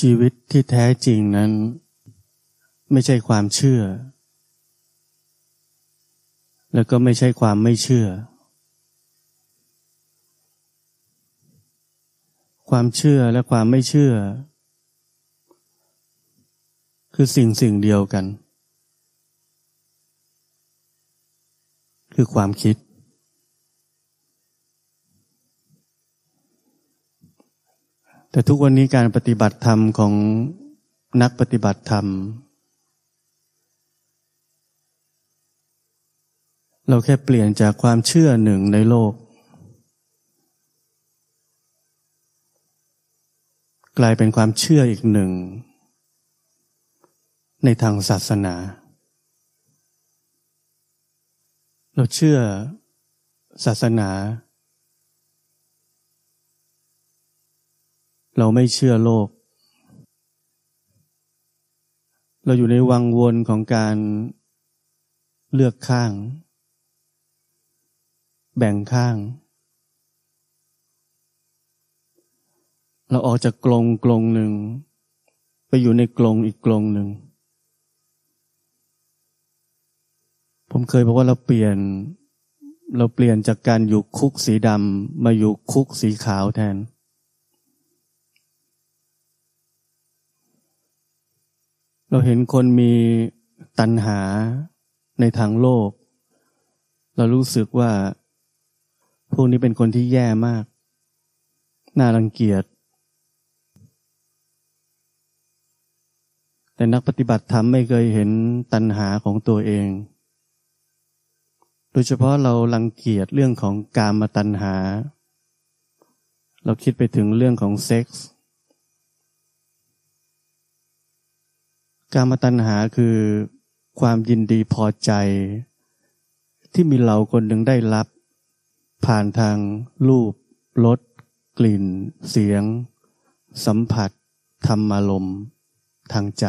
ชีวิตที่แท้จริงนั้นไม่ใช่ความเชื่อแล้วก็ไม่ใช่ความไม่เชื่อความเชื่อและความไม่เชื่อคือสิ่งเดียวกันคือความคิดแต่ทุกวันนี้การปฏิบัติธรรมของนักปฏิบัติธรรมเราแค่เปลี่ยนจากความเชื่อหนึ่งในโลกกลายเป็นความเชื่ออีกหนึ่งในทางศาสนาเราเชื่อศาสนาเราไม่เชื่อโลกเราอยู่ในวังวนของการเลือกข้างแบ่งข้างเราออกจากกรงหนึ่งไปอยู่ในกรงอีกกรงหนึ่งผมเคยบอกว่าเราเปลี่ยนจากการอยู่คุกสีดำมาอยู่คุกสีขาวแทนเราเห็นคนมีตัณหาในทางโลกเรารู้สึกว่าพวกนี้เป็นคนที่แย่มากน่ารังเกียจแต่นักปฏิบัติธรรมไม่เคยเห็นตัณหาของตัวเองโดยเฉพาะเรารังเกียจเรื่องของกามตัณหาเราคิดไปถึงเรื่องของเซ็กส์กามตัณหาคือความยินดีพอใจที่มีเราคนหนึ่งได้รับผ่านทางรูปรสกลิ่นเสียงสัมผัสธรรมอารมณ์ทางใจ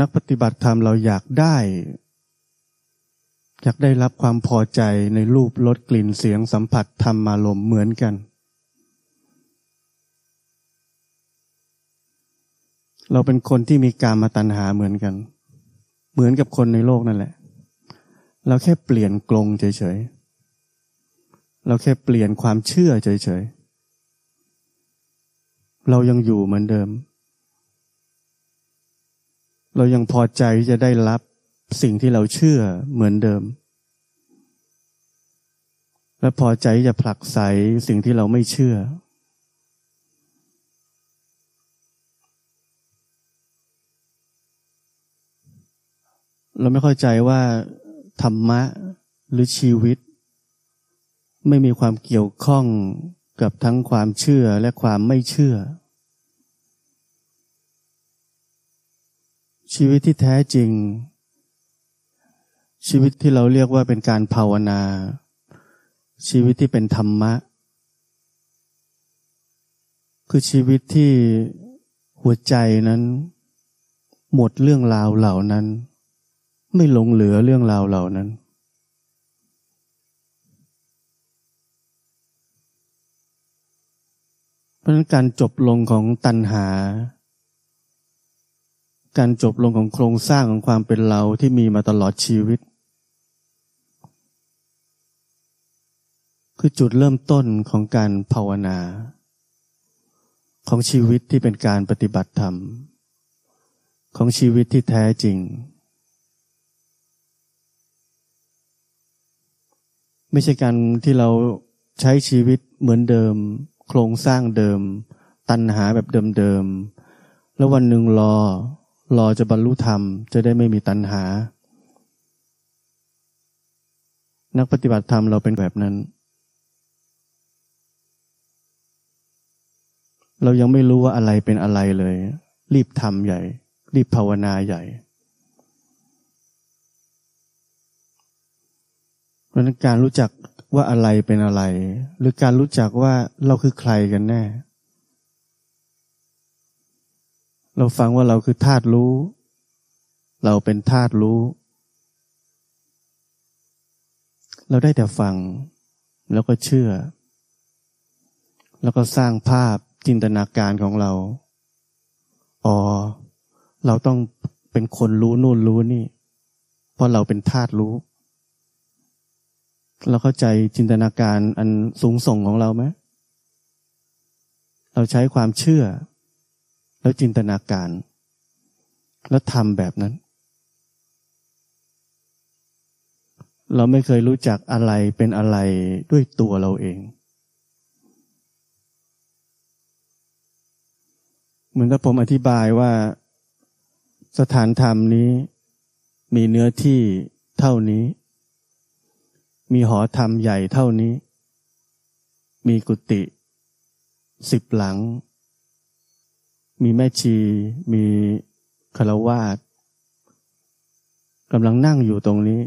นักปฏิบัติธรรมเราอยากได้รับความพอใจในรูปรสกลิ่นเสียงสัมผัสธรรมอารมณ์เหมือนกันเราเป็นคนที่มีกามตัณหาเหมือนกันเหมือนกับคนในโลกนั่นแหละเราแค่เปลี่ยนกรงเฉยๆเราแค่เปลี่ยนความเชื่อเฉยๆเรายังอยู่เหมือนเดิมเรายังพอใจที่จะได้รับสิ่งที่เราเชื่อเหมือนเดิมและพอใจที่จะผลักไสสิ่งที่เราไม่เชื่อเราไม่เข้าใจว่าธรรมะหรือชีวิตไม่มีความเกี่ยวข้องกับทั้งความเชื่อและความไม่เชื่อชีวิตที่แท้จริงชีวิตที่เราเรียกว่าเป็นการภาวนาชีวิตที่เป็นธรรมะคือชีวิตที่หัวใจนั้นหมดเรื่องราวเหล่านั้นไม่หลงเหลือเรื่องราวเหล่านั้นเพราะฉะนั้นการจบลงของตัณหาการจบลงของโครงสร้างของความเป็นเราที่มีมาตลอดชีวิตคือจุดเริ่มต้นของการภาวนาของชีวิตที่เป็นการปฏิบัติธรรมของชีวิตที่แท้จริงไม่ใช่การที่เราใช้ชีวิตเหมือนเดิมโครงสร้างเดิมตัณหาแบบเดิมๆแล้ววันหนึ่งรอจะบรรลุธรรมจะได้ไม่มีตัณหานักปฏิบัติธรรมเราเป็นแบบนั้นเรายังไม่รู้ว่าอะไรเป็นอะไรเลยรีบทำใหญ่รีบภาวนาใหญ่เพราะฉะนั้นการรู้จักว่าอะไรเป็นอะไรหรือการรู้จักว่าเราคือใครกันแน่เราฟังว่าเราคือธาตุรู้เราเป็นธาตุรู้เราได้แต่ฟังแล้วก็เชื่อ แล้วก็สร้างภาพจินตนาการของเราอ๋อเราต้องเป็นคนรู้นู่นรู้นี่เพราะเราเป็นธาตุรู้เราเข้าใจจินตนาการอันสูงส่งของเราไหมเราใช้ความเชื่อแล้วจินตนาการแล้วทำแบบนั้นเราไม่เคยรู้จักอะไรเป็นอะไรด้วยตัวเราเองเหมือนกับผมอธิบายว่าสถานธรรมนี้มีเนื้อที่เท่านี้มีหอธรรมใหญ่เท่านี้มีกุฏิ10 หลังมีแม่ชีมีฆราวาสกำลังนั่งอยู่ตรงนี้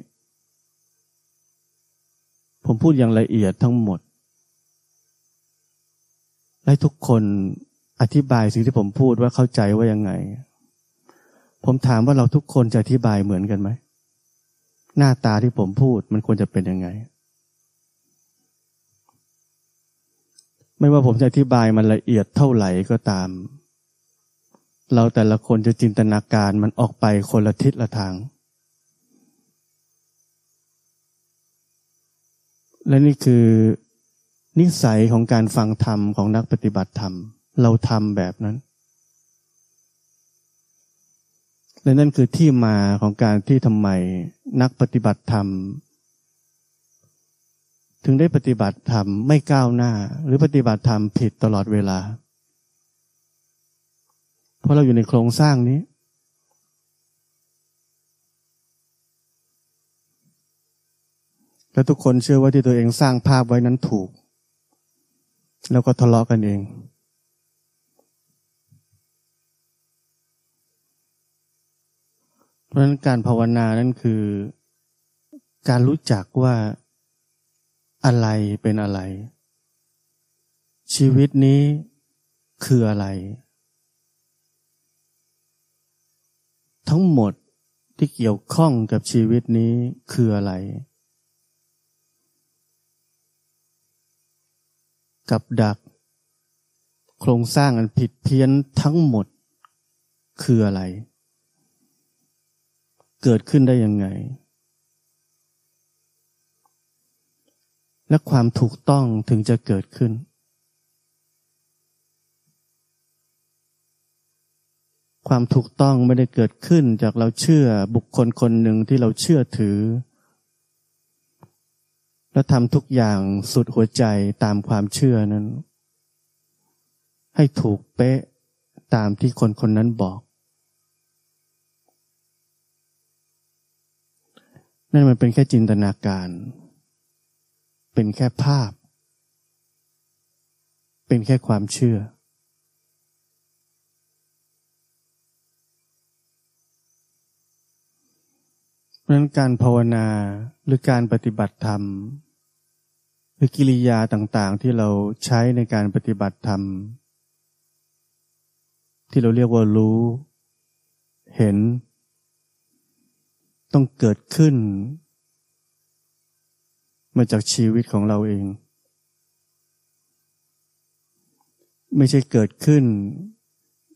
ผมพูดอย่างละเอียดทั้งหมดและทุกคนอธิบายสิ่งที่ผมพูดว่าเข้าใจว่ายังไงผมถามว่าเราทุกคนจะอธิบายเหมือนกันไหมหน้าตาที่ผมพูดมันควรจะเป็นยังไงไม่ว่าผมจะอธิบายมันละเอียดเท่าไหร่ก็ตามเราแต่ละคนจะจินตนาการมันออกไปคนละทิศละทางและนี่คือนิสัยของการฟังธรรมของนักปฏิบัติธรรมเราทำแบบนั้นและนั่นคือที่มาของการที่ทำไมนักปฏิบัติธรรมถึงได้ปฏิบัติธรรมไม่ก้าวหน้าหรือปฏิบัติธรรมผิดตลอดเวลาเพราะเราอยู่ในโครงสร้างนี้และทุกคนเชื่อว่าที่ตัวเองสร้างภาพไว้นั้นถูกแล้วก็ทะเลาะกันเองเพราะฉะนั้นการภาวนานั้นคือการรู้จักว่าอะไรเป็นอะไรชีวิตนี้คืออะไรทั้งหมดที่เกี่ยวข้องกับชีวิตนี้คืออะไรกับดักโครงสร้างอันผิดเพี้ยนทั้งหมดคืออะไรเกิดขึ้นได้ยังไงและความถูกต้องถึงจะเกิดขึ้นความถูกต้องไม่ได้เกิดขึ้นจากเราเชื่อบุคคลคนหนึ่งที่เราเชื่อถือและทำทุกอย่างสุดหัวใจตามความเชื่อนั้นให้ถูกเป๊ะตามที่คนคนนั้นบอกนั่นมันเป็นแค่จินตนาการเป็นแค่ภาพเป็นแค่ความเชื่อเพราะฉะนั้นการภาวนาหรือการปฏิบัติธรรมหรือกิริยาต่างๆที่เราใช้ในการปฏิบัติธรรมที่เราเรียกว่ารู้เห็นต้องเกิดขึ้นมาจากชีวิตของเราเองไม่ใช่เกิดขึ้น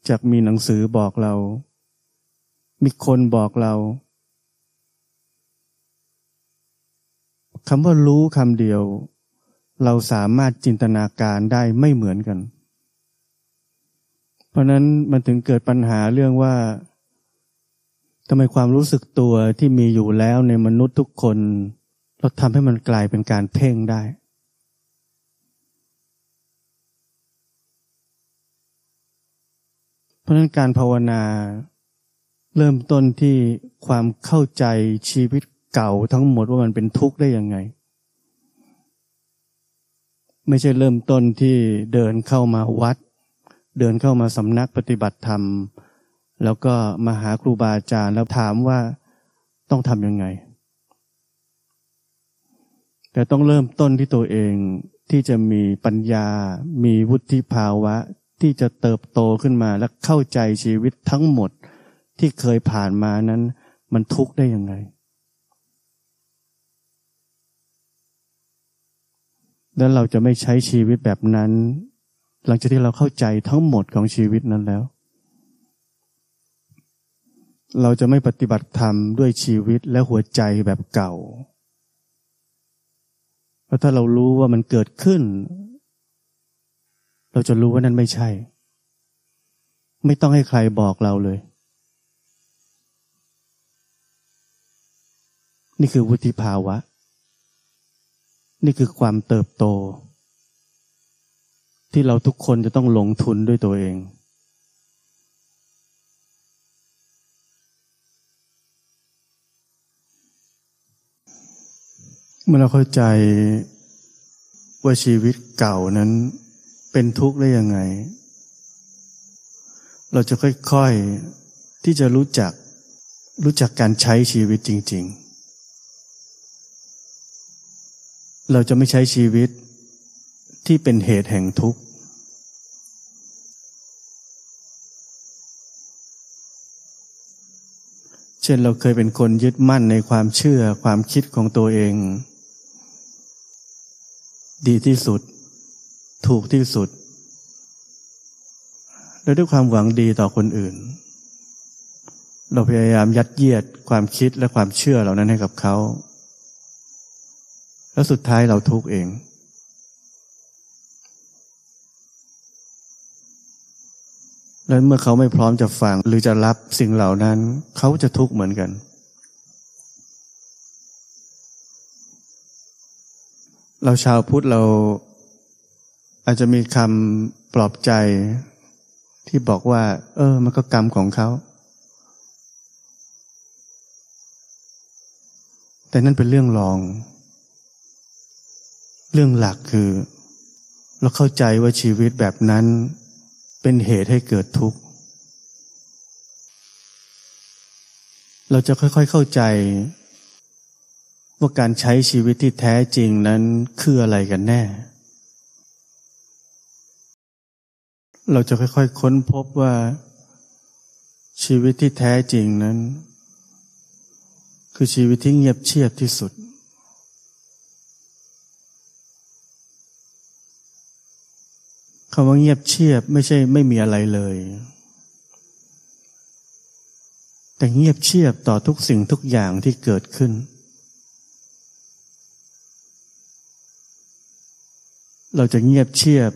จากมีหนังสือบอกเรามีคนบอกเราคำว่ารู้คำเดียวเราสามารถจินตนาการได้ไม่เหมือนกันเพราะนั้นมันถึงเกิดปัญหาเรื่องว่าทำไมความรู้สึกตัวที่มีอยู่แล้วในมนุษย์ทุกคนเราทำให้มันกลายเป็นการเพ่งได้เพราะนั้นการภาวนาเริ่มต้นที่ความเข้าใจชีวิตเก่าทั้งหมดว่ามันเป็นทุกข์ได้ยังไงไม่ใช่เริ่มต้นที่เดินเข้ามาวัดเดินเข้ามาสำนักปฏิบัติธรรมแล้วก็มาหาครูบาอาจารย์แล้วถามว่าต้องทำยังไงแต่ต้องเริ่มต้นที่ตัวเองที่จะมีปัญญามีวุฒิภาวะที่จะเติบโตขึ้นมาและเข้าใจชีวิตทั้งหมดที่เคยผ่านมานั้นมันทุกข์ได้ยังไงแล้วเราจะไม่ใช้ชีวิตแบบนั้น หลังจากที่เราเข้าใจทั้งหมดของชีวิตนั้นแล้วเราจะไม่ปฏิบัติธรรมด้วยชีวิตและหัวใจแบบเก่าเพราะถ้าเรารู้ว่ามันเกิดขึ้นเราจะรู้ว่านั่นไม่ใช่ไม่ต้องให้ใครบอกเราเลยนี่คือวุฒิภาวะนี่คือความเติบโตที่เราทุกคนจะต้องลงทุนด้วยตัวเองเมื่อเราเข้าใจว่าชีวิตเก่านั้นเป็นทุกข์ได้ยังไงเราจะค่อยๆที่จะรู้จักการใช้ชีวิตจริงๆเราจะไม่ใช้ชีวิตที่เป็นเหตุแห่งทุกข์เช่นเราเคยเป็นคนยึดมั่นในความเชื่อความคิดของตัวเองดีที่สุดถูกที่สุดและด้วยความหวังดีต่อคนอื่นเราพยายามยัดเยียดความคิดและความเชื่อเหล่านั้นให้กับเขาแล้วสุดท้ายเราทุกข์เองและเมื่อเขาไม่พร้อมจะฟังหรือจะรับสิ่งเหล่านั้นเขาจะทุกข์เหมือนกันเราชาวพุทธเราอาจจะมีคำปลอบใจที่บอกว่ามันก็กรรมของเขาแต่นั่นเป็นเรื่องรองเรื่องหลักคือเราเข้าใจว่าชีวิตแบบนั้นเป็นเหตุให้เกิดทุกข์เราจะค่อยๆเข้าใจว่าการใช้ชีวิตที่แท้จริงนั้นคืออะไรกันแน่เราจะค่อยๆค้นพบว่าชีวิตที่แท้จริงนั้นคือชีวิตที่เงียบเชียบที่สุดคำว่าเงียบเชียบไม่ใช่ไม่มีอะไรเลยแต่เงียบเชียบต่อทุกสิ่งทุกอย่างที่เกิดขึ้นเราจะเงียบเชียบ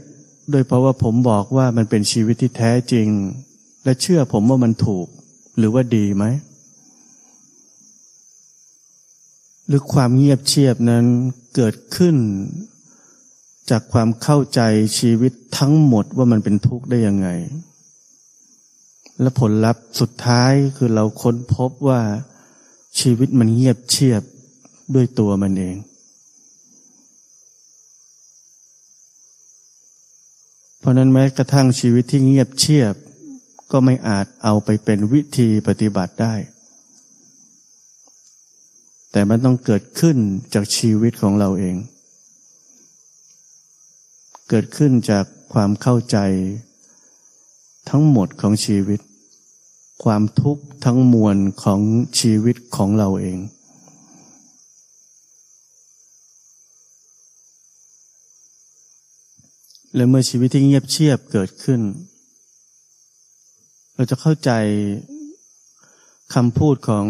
โดยเพราะว่าผมบอกว่ามันเป็นชีวิตที่แท้จริงและเชื่อผมว่ามันถูกหรือว่าดีไหมหรือความเงียบเชียบนั้นเกิดขึ้นจากความเข้าใจชีวิตทั้งหมดว่ามันเป็นทุกข์ได้ยังไงและผลลัพธ์สุดท้ายคือเราค้นพบว่าชีวิตมันเงียบเชียบด้วยตัวมันเองเพราะนั้นแม้กระทั่งชีวิตที่เงียบเชียบก็ไม่อาจเอาไปเป็นวิธีปฏิบัติได้แต่มันต้องเกิดขึ้นจากชีวิตของเราเองเกิดขึ้นจากความเข้าใจทั้งหมดของชีวิตความทุกข์ทั้งมวลของชีวิตของเราเองและเมื่อชีวิตที่เงียบเชียบเกิดขึ้นเราจะเข้าใจคำพูดของ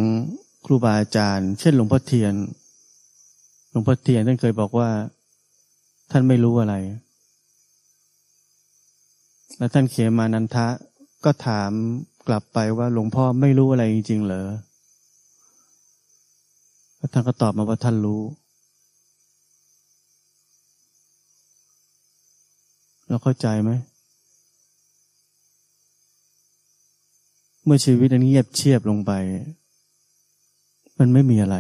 ครูบาอาจารย์เช่นหลวงพ่อเทียนท่านเคยบอกว่าท่านไม่รู้อะไรและท่านเขมานันทะก็ถามกลับไปว่าหลวงพ่อไม่รู้อะไรจริงๆเหรอแล้วท่านก็ตอบมาว่าท่านรู้เราเข้าใจไหมเมื่อชีวิตนั้นเงียบเชียบลงไปมันไม่มีอะไร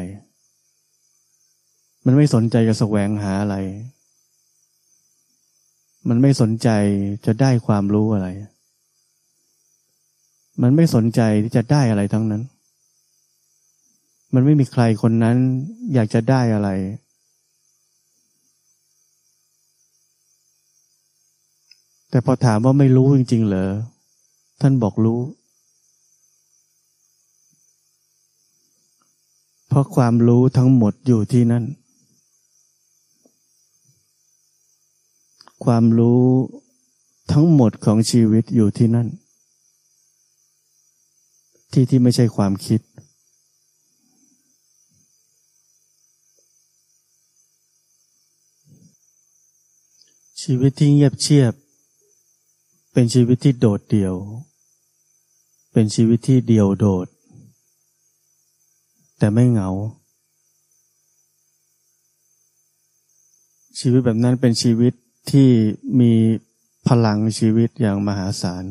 มันไม่สนใจจะแสวงหาอะไรมันไม่สนใจจะได้ความรู้อะไรมันไม่สนใจที่จะได้อะไรทั้งนั้นมันไม่มีใครคนนั้นอยากจะได้อะไรแต่พอถามว่าไม่รู้จริงๆเหรอท่านบอกรู้เพราะความรู้ทั้งหมดอยู่ที่นั่นความรู้ ทั้งหมดของชีวิตอยู่ที่นั่นที่ไม่ใช่ความคิดชีวิตที่เงียบเชียบเป็นชีวิตที่โดดเดี่ยวเป็นชีวิตที่เดียวโดดแต่ไม่เหงาชีวิตแบบนั้นเป็นชีวิตที่มีพลังชีวิตอย่างมหาศาล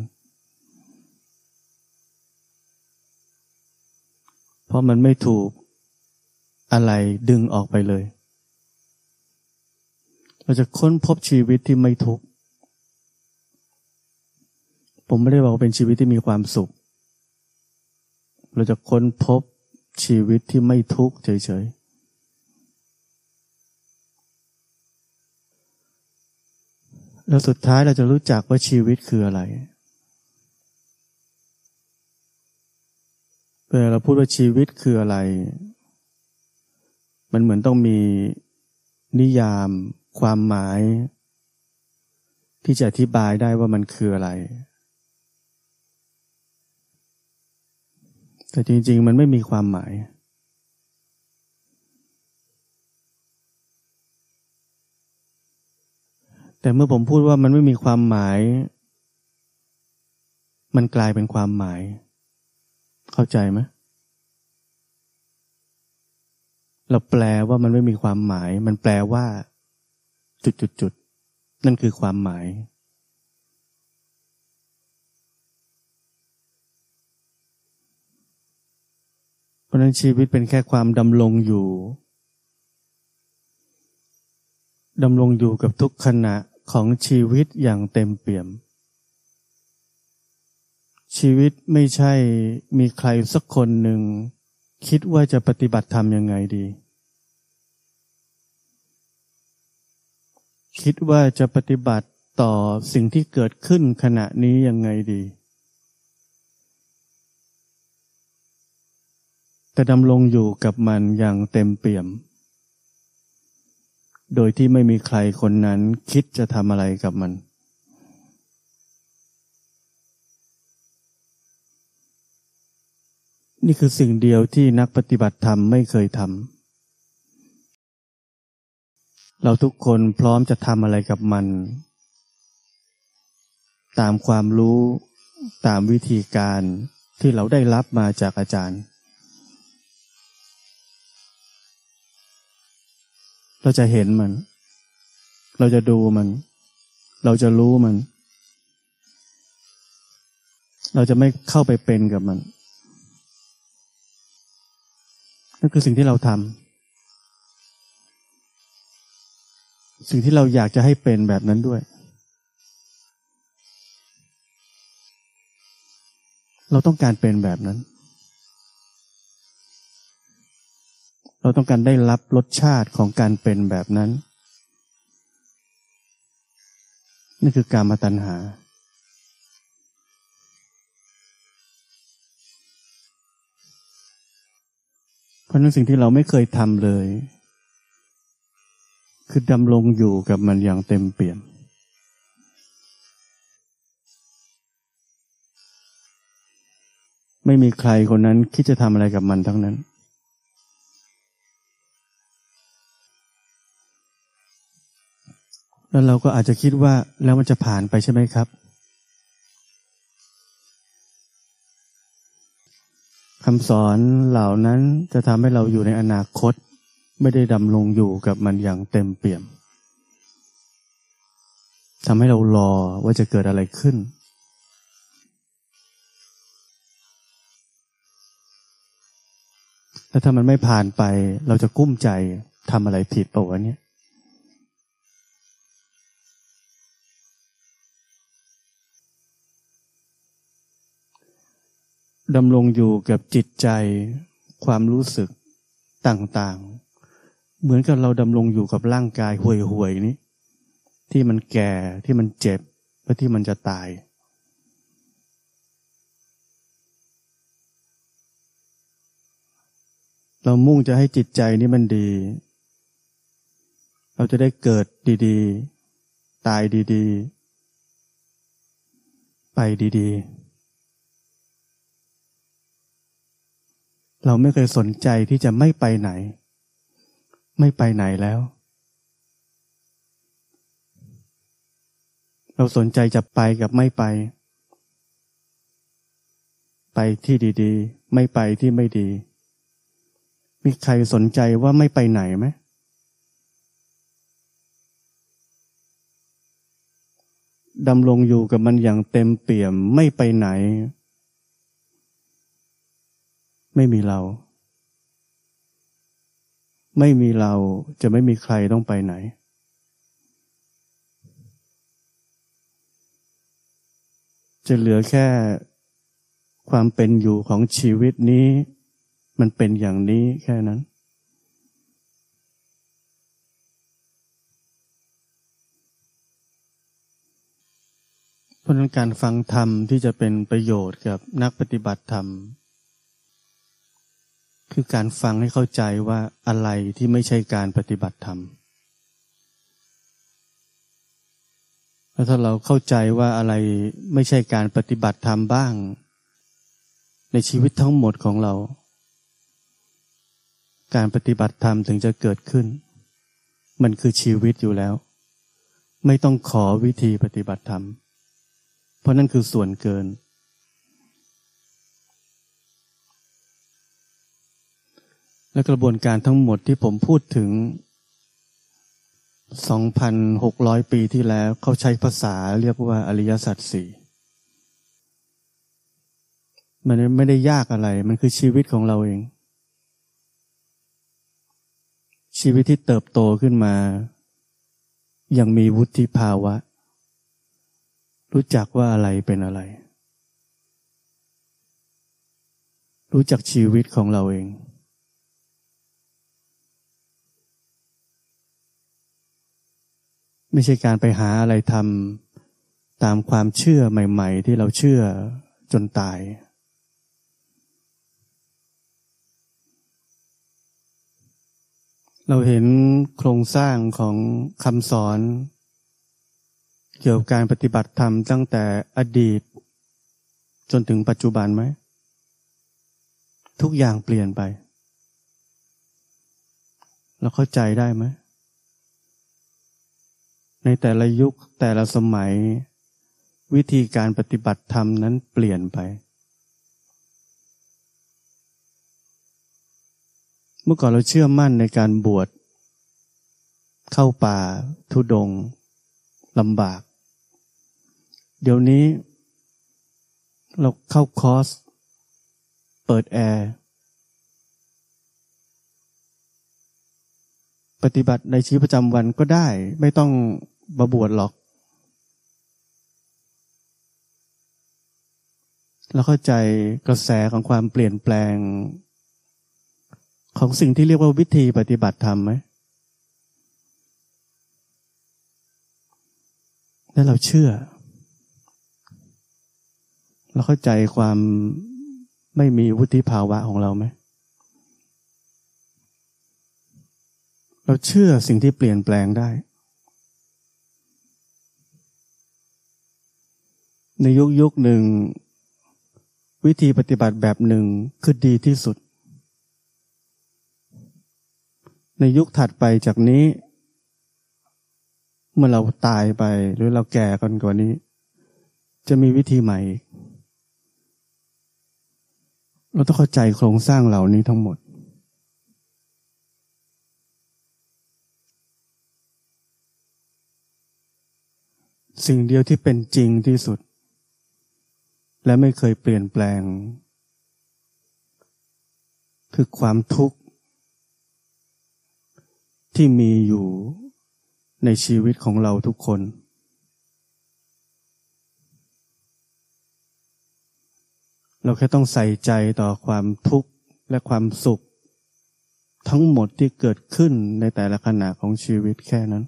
เพราะมันไม่ถูกอะไรดึงออกไปเลยเราจะค้นพบชีวิตที่ไม่ทุกข์ผมไม่ได้บอกว่าเป็นชีวิตที่มีความสุขเราจะค้นพบชีวิตที่ไม่ทุกข์เฉยๆแล้วสุดท้ายเราจะรู้จักว่าชีวิตคืออะไรเวลาเราพูดว่าชีวิตคืออะไรมันเหมือนต้องมีนิยามความหมายที่จะอธิบายได้ว่ามันคืออะไรแต่จริงๆมันไม่มีความหมายแต่เมื่อผมพูดว่ามันไม่มีความหมายมันกลายเป็นความหมายเข้าใจไหมเราแปลว่ามันไม่มีความหมายมันแปลว่าจุดๆๆนั่นคือความหมายเพราะฉะนั้นชีวิตเป็นแค่ความดำรงอยู่กับทุกขณะของชีวิตอย่างเต็มเปี่ยมชีวิตไม่ใช่มีใครสักคนหนึ่งคิดว่าจะปฏิบัติธรรมยังไงดีคิดว่าจะปฏิบัติต่อสิ่งที่เกิดขึ้นขณะนี้ยังไงดีแต่ดำรงอยู่กับมันอย่างเต็มเปี่ยมโดยที่ไม่มีใครคนนั้นคิดจะทำอะไรกับมันนี่คือสิ่งเดียวที่นักปฏิบัติธรรมไม่เคยทำเราทุกคนพร้อมจะทำอะไรกับมันตามความรู้ตามวิธีการที่เราได้รับมาจากอาจารย์เราจะเห็นมันเราจะดูมันเราจะรู้มันเราจะไม่เข้าไปเป็นกับมันนั่นคือสิ่งที่เราทำสิ่งที่เราอยากจะให้เป็นแบบนั้นด้วยเราต้องการเป็นแบบนั้นเราต้องการได้รับรสชาติของการเป็นแบบนั้นนั่นคือกามตัณหาเพราะนั้นสิ่งที่เราไม่เคยทำเลยคือดำรงอยู่กับมันอย่างเต็มเปี่ยมไม่มีใครคนนั้นคิดจะทำอะไรกับมันทั้งนั้นแล้วเราก็อาจจะคิดว่าแล้วมันจะผ่านไปใช่ไหมครับคำสอนเหล่านั้นจะทำให้เราอยู่ในอนาคตไม่ได้ดำรงอยู่กับมันอย่างเต็มเปี่ยมทำให้เรารอว่าจะเกิดอะไรขึ้นแล้วถ้ามันไม่ผ่านไปเราจะกุ้มใจทำอะไรผิดเปล่าวะเนี่ยดำรงอยู่กับจิตใจความรู้สึกต่างๆเหมือนกับเราดำรงอยู่กับร่างกายห่วยๆนี้ที่มันแก่ที่มันเจ็บและที่มันจะตายเรามุ่งจะให้จิตใจนี้มันดีเราจะได้เกิดดีๆตายดี ไปดีๆเราไม่เคยสนใจที่จะไม่ไปไหนไม่ไปไหนแล้วเราสนใจจะไปกับไม่ไปไปที่ดีๆไม่ไปที่ไม่ดีมีใครสนใจว่าไม่ไปไหนไหมดำรงอยู่กับมันอย่างเต็มเปี่ยมไม่ไปไหนไม่มีเราไม่มีเราจะไม่มีใครต้องไปไหนจะเหลือแค่ความเป็นอยู่ของชีวิตนี้มันเป็นอย่างนี้แค่นั้นเพราะนั้นการฟังธรรมที่จะเป็นประโยชน์กับนักปฏิบัติธรรมคือการฟังให้เข้าใจว่าอะไรที่ไม่ใช่การปฏิบัติธรรมแล้วถ้าเราเข้าใจว่าอะไรไม่ใช่การปฏิบัติธรรมบ้างในชีวิตทั้งหมดของเราการปฏิบัติธรรมถึงจะเกิดขึ้นมันคือชีวิตอยู่แล้วไม่ต้องขอวิธีปฏิบัติธรรมเพราะนั่นคือส่วนเกินและกระบวนการทั้งหมดที่ผมพูดถึง 2,600 ปีที่แล้วเขาใช้ภาษาเรียกว่าอริยสัจสี่มันไม่ได้ยากอะไรมันคือชีวิตของเราเองชีวิตที่เติบโตขึ้นมายังมีวุฒิภาวะรู้จักว่าอะไรเป็นอะไรรู้จักชีวิตของเราเองไม่ใช่การไปหาอะไรทำตามความเชื่อใหม่ๆที่เราเชื่อจนตายเราเห็นโครงสร้างของคำสอนเกี่ยวกับการปฏิบัติธรรมตั้งแต่อดีตจนถึงปัจจุบันไหมทุกอย่างเปลี่ยนไปเราเข้าใจได้ไหมในแต่ละยุคแต่ละสมัยวิธีการปฏิบัติธรรมนั้นเปลี่ยนไปเมื่อก่อนเราเชื่อมั่นในการบวชเข้าป่าธุดงค์ลำบากเดี๋ยวนี้เราเข้าคอร์สเปิดแอร์ปฏิบัติในชีวิตประจำวันก็ได้ไม่ต้องมาบวชหรอกเราเข้าใจกระแสของความเปลี่ยนแปลงของสิ่งที่เรียกว่าวิธีปฏิบัติธรรมไหมแล้วเราเชื่อเราเข้าใจความไม่มีวุฒิภาวะของเราไหมเราเชื่อสิ่งที่เปลี่ยนแปลงได้ในยุคหนึ่งวิธีปฏิบัติแบบหนึ่งคือดีที่สุดในยุคถัดไปจากนี้เมื่อเราตายไปหรือเราแก่กันกว่านี้จะมีวิธีใหม่อีกเราต้องเข้าใจโครงสร้างเหล่านี้ทั้งหมดสิ่งเดียวที่เป็นจริงที่สุดและไม่เคยเปลี่ยนแปลงคือความทุกข์ที่มีอยู่ในชีวิตของเราทุกคนเราแค่ต้องใส่ใจต่อความทุกข์และความสุขทั้งหมดที่เกิดขึ้นในแต่ละขณะของชีวิตแค่นั้น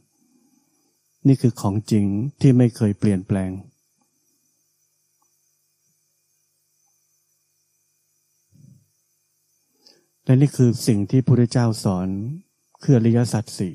นี่คือของจริงที่ไม่เคยเปลี่ยนแปลงและนี่คือสิ่งที่พระพุทธเจ้าสอนคืออริยสัจสี่